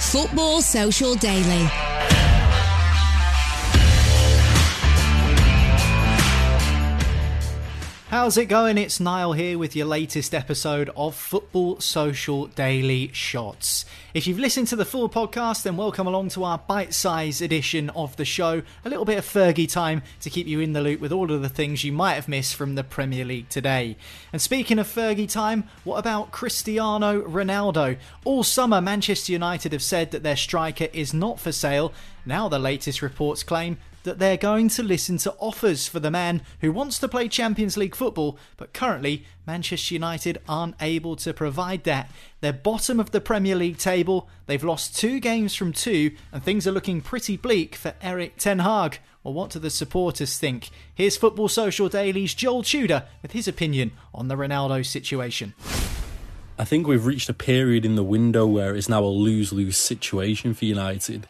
Football Social Daily. How's it going? It's Niall here with your latest episode of Football Social Daily Shots. If you've listened to the full podcast, then welcome along to our bite-sized edition of the show. A little bit of Fergie time to keep you in the loop with all of the things you might have missed from the Premier League today. And speaking of Fergie time, what about Cristiano Ronaldo? All summer, Manchester United have said that their striker is not for sale. Now the latest reports claim that they're going to listen to offers for the man who wants to play Champions League football, but currently Manchester United aren't able to provide that. They're bottom of the Premier League table, they've lost 2 games from 2, and things are looking pretty bleak for Erik Ten Hag. Well, what do the supporters think? Here's Football Social Daily's Joel Tudor with his opinion on the Ronaldo situation. I think we've reached a period in the window where it's now a lose-lose situation for United.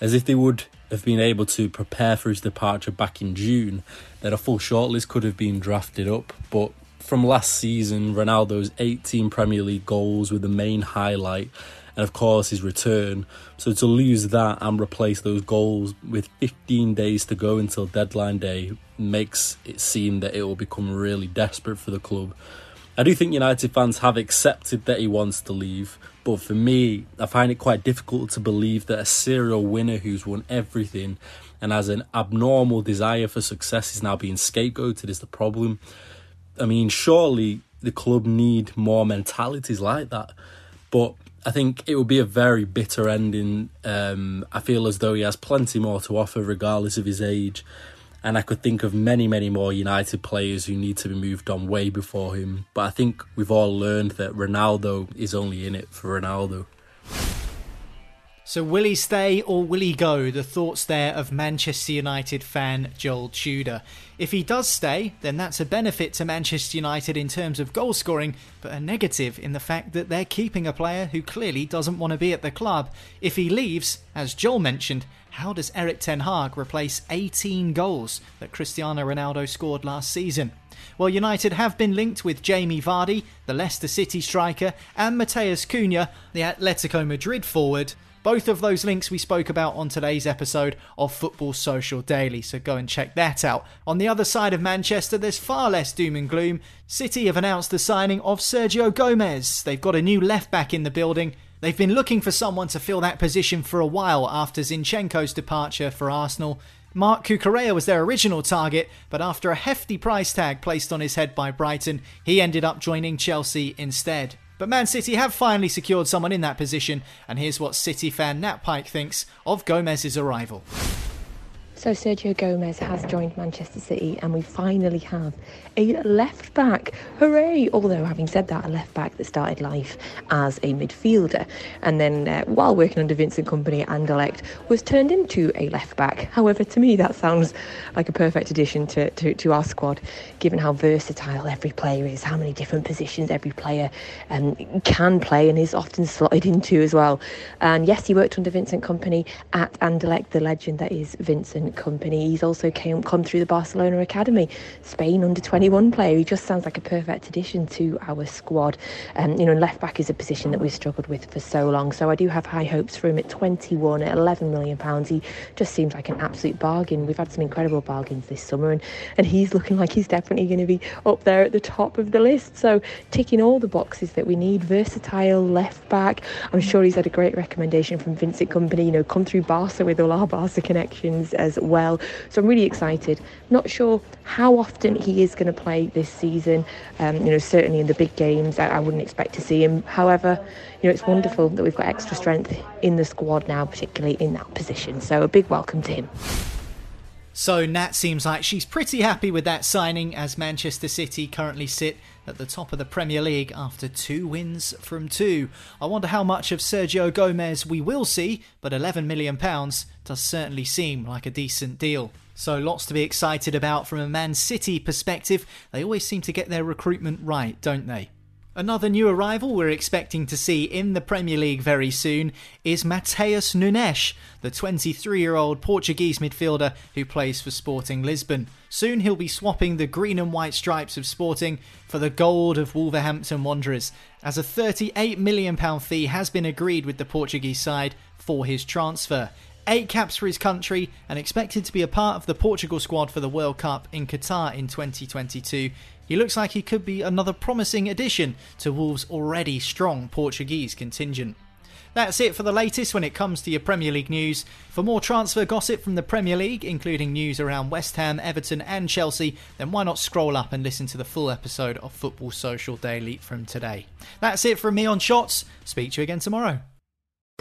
As if they would have been able to prepare for his departure back in June, then a full shortlist could have been drafted up. But from last season, Ronaldo's 18 Premier League goals were the main highlight, and of course his return. So to lose that and replace those goals with 15 days to go until deadline day makes it seem that it will become really desperate for the club. I do think United fans have accepted that he wants to leave, but for me, I find it quite difficult to believe that a serial winner who's won everything and has an abnormal desire for success is now being scapegoated is the problem. I mean, surely the club need more mentalities like that, but I think it would be a very bitter ending. I feel as though he has plenty more to offer regardless of his age, and I could think of many, many more United players who need to be moved on way before him. But I think we've all learned that Ronaldo is only in it for Ronaldo. So will he stay or will he go? The thoughts there of Manchester United fan Joel Tudor. If he does stay, then that's a benefit to Manchester United in terms of goal scoring, but a negative in the fact that they're keeping a player who clearly doesn't want to be at the club. If he leaves, as Joel mentioned, how does Erik Ten Hag replace 18 goals that Cristiano Ronaldo scored last season? Well, United have been linked with Jamie Vardy, the Leicester City striker, and Mateus Cunha, the Atletico Madrid forward. Both of those links we spoke about on today's episode of Football Social Daily, so go and check that out. On the other side of Manchester, there's far less doom and gloom. City have announced the signing of Sergio Gomez. They've got a new left-back in the building. They've been looking for someone to fill that position for a while after Zinchenko's departure for Arsenal. Marc Cucurella was their original target, but after a hefty price tag placed on his head by Brighton, he ended up joining Chelsea instead. But Man City have finally secured someone in that position, and here's what City fan Nat Pike thinks of Gomez's arrival. So Sergio Gomez has joined Manchester City and we finally have a left back. Hooray! Although, having said that, a left back that started life as a midfielder and then while working under Vincent Kompany at Anderlecht was turned into a left back. However, to me that sounds like a perfect addition to our squad, given how versatile every player is, how many different positions every player can play and is often slotted into as well. And yes, he worked under Vincent Kompany at Anderlecht, the legend that is Vincent Kompany. He's also come through the Barcelona Academy, Spain under 21 player. He just sounds like a perfect addition to our squad. Left back is a position that we've struggled with for so long, so I do have high hopes for him at 21 at £11 million. He just seems like an absolute bargain. We've had some incredible bargains this summer and he's looking like he's definitely going to be up there at the top of the list, so ticking all the boxes that we need. Versatile left back. I'm sure he's had a great recommendation from Vincent Kompany, come through Barca with all our Barca connections as well, so I'm really excited. Not sure how often he is going to play this season, certainly in the big games I wouldn't expect to see him. However, it's wonderful that we've got extra strength in the squad now, particularly in that position, so a big welcome to him. So Nat seems like she's pretty happy with that signing, as Manchester City currently sit at the top of the Premier League after 2 wins from 2. I wonder how much of Sergio Gomez we will see, but £11 million does certainly seem like a decent deal. So lots to be excited about from a Man City perspective. They always seem to get their recruitment right, don't they? Another new arrival we're expecting to see in the Premier League very soon is Mateus Nunes, the 23-year-old Portuguese midfielder who plays for Sporting Lisbon. Soon he'll be swapping the green and white stripes of Sporting for the gold of Wolverhampton Wanderers, as a £38 million fee has been agreed with the Portuguese side for his transfer. 8 caps for his country, and expected to be a part of the Portugal squad for the World Cup in Qatar in 2022. He looks like he could be another promising addition to Wolves' already strong Portuguese contingent. That's it for the latest when it comes to your Premier League news. For more transfer gossip from the Premier League, including news around West Ham, Everton and Chelsea, then why not scroll up and listen to the full episode of Football Social Daily from today. That's it from me on Shots. Speak to you again tomorrow.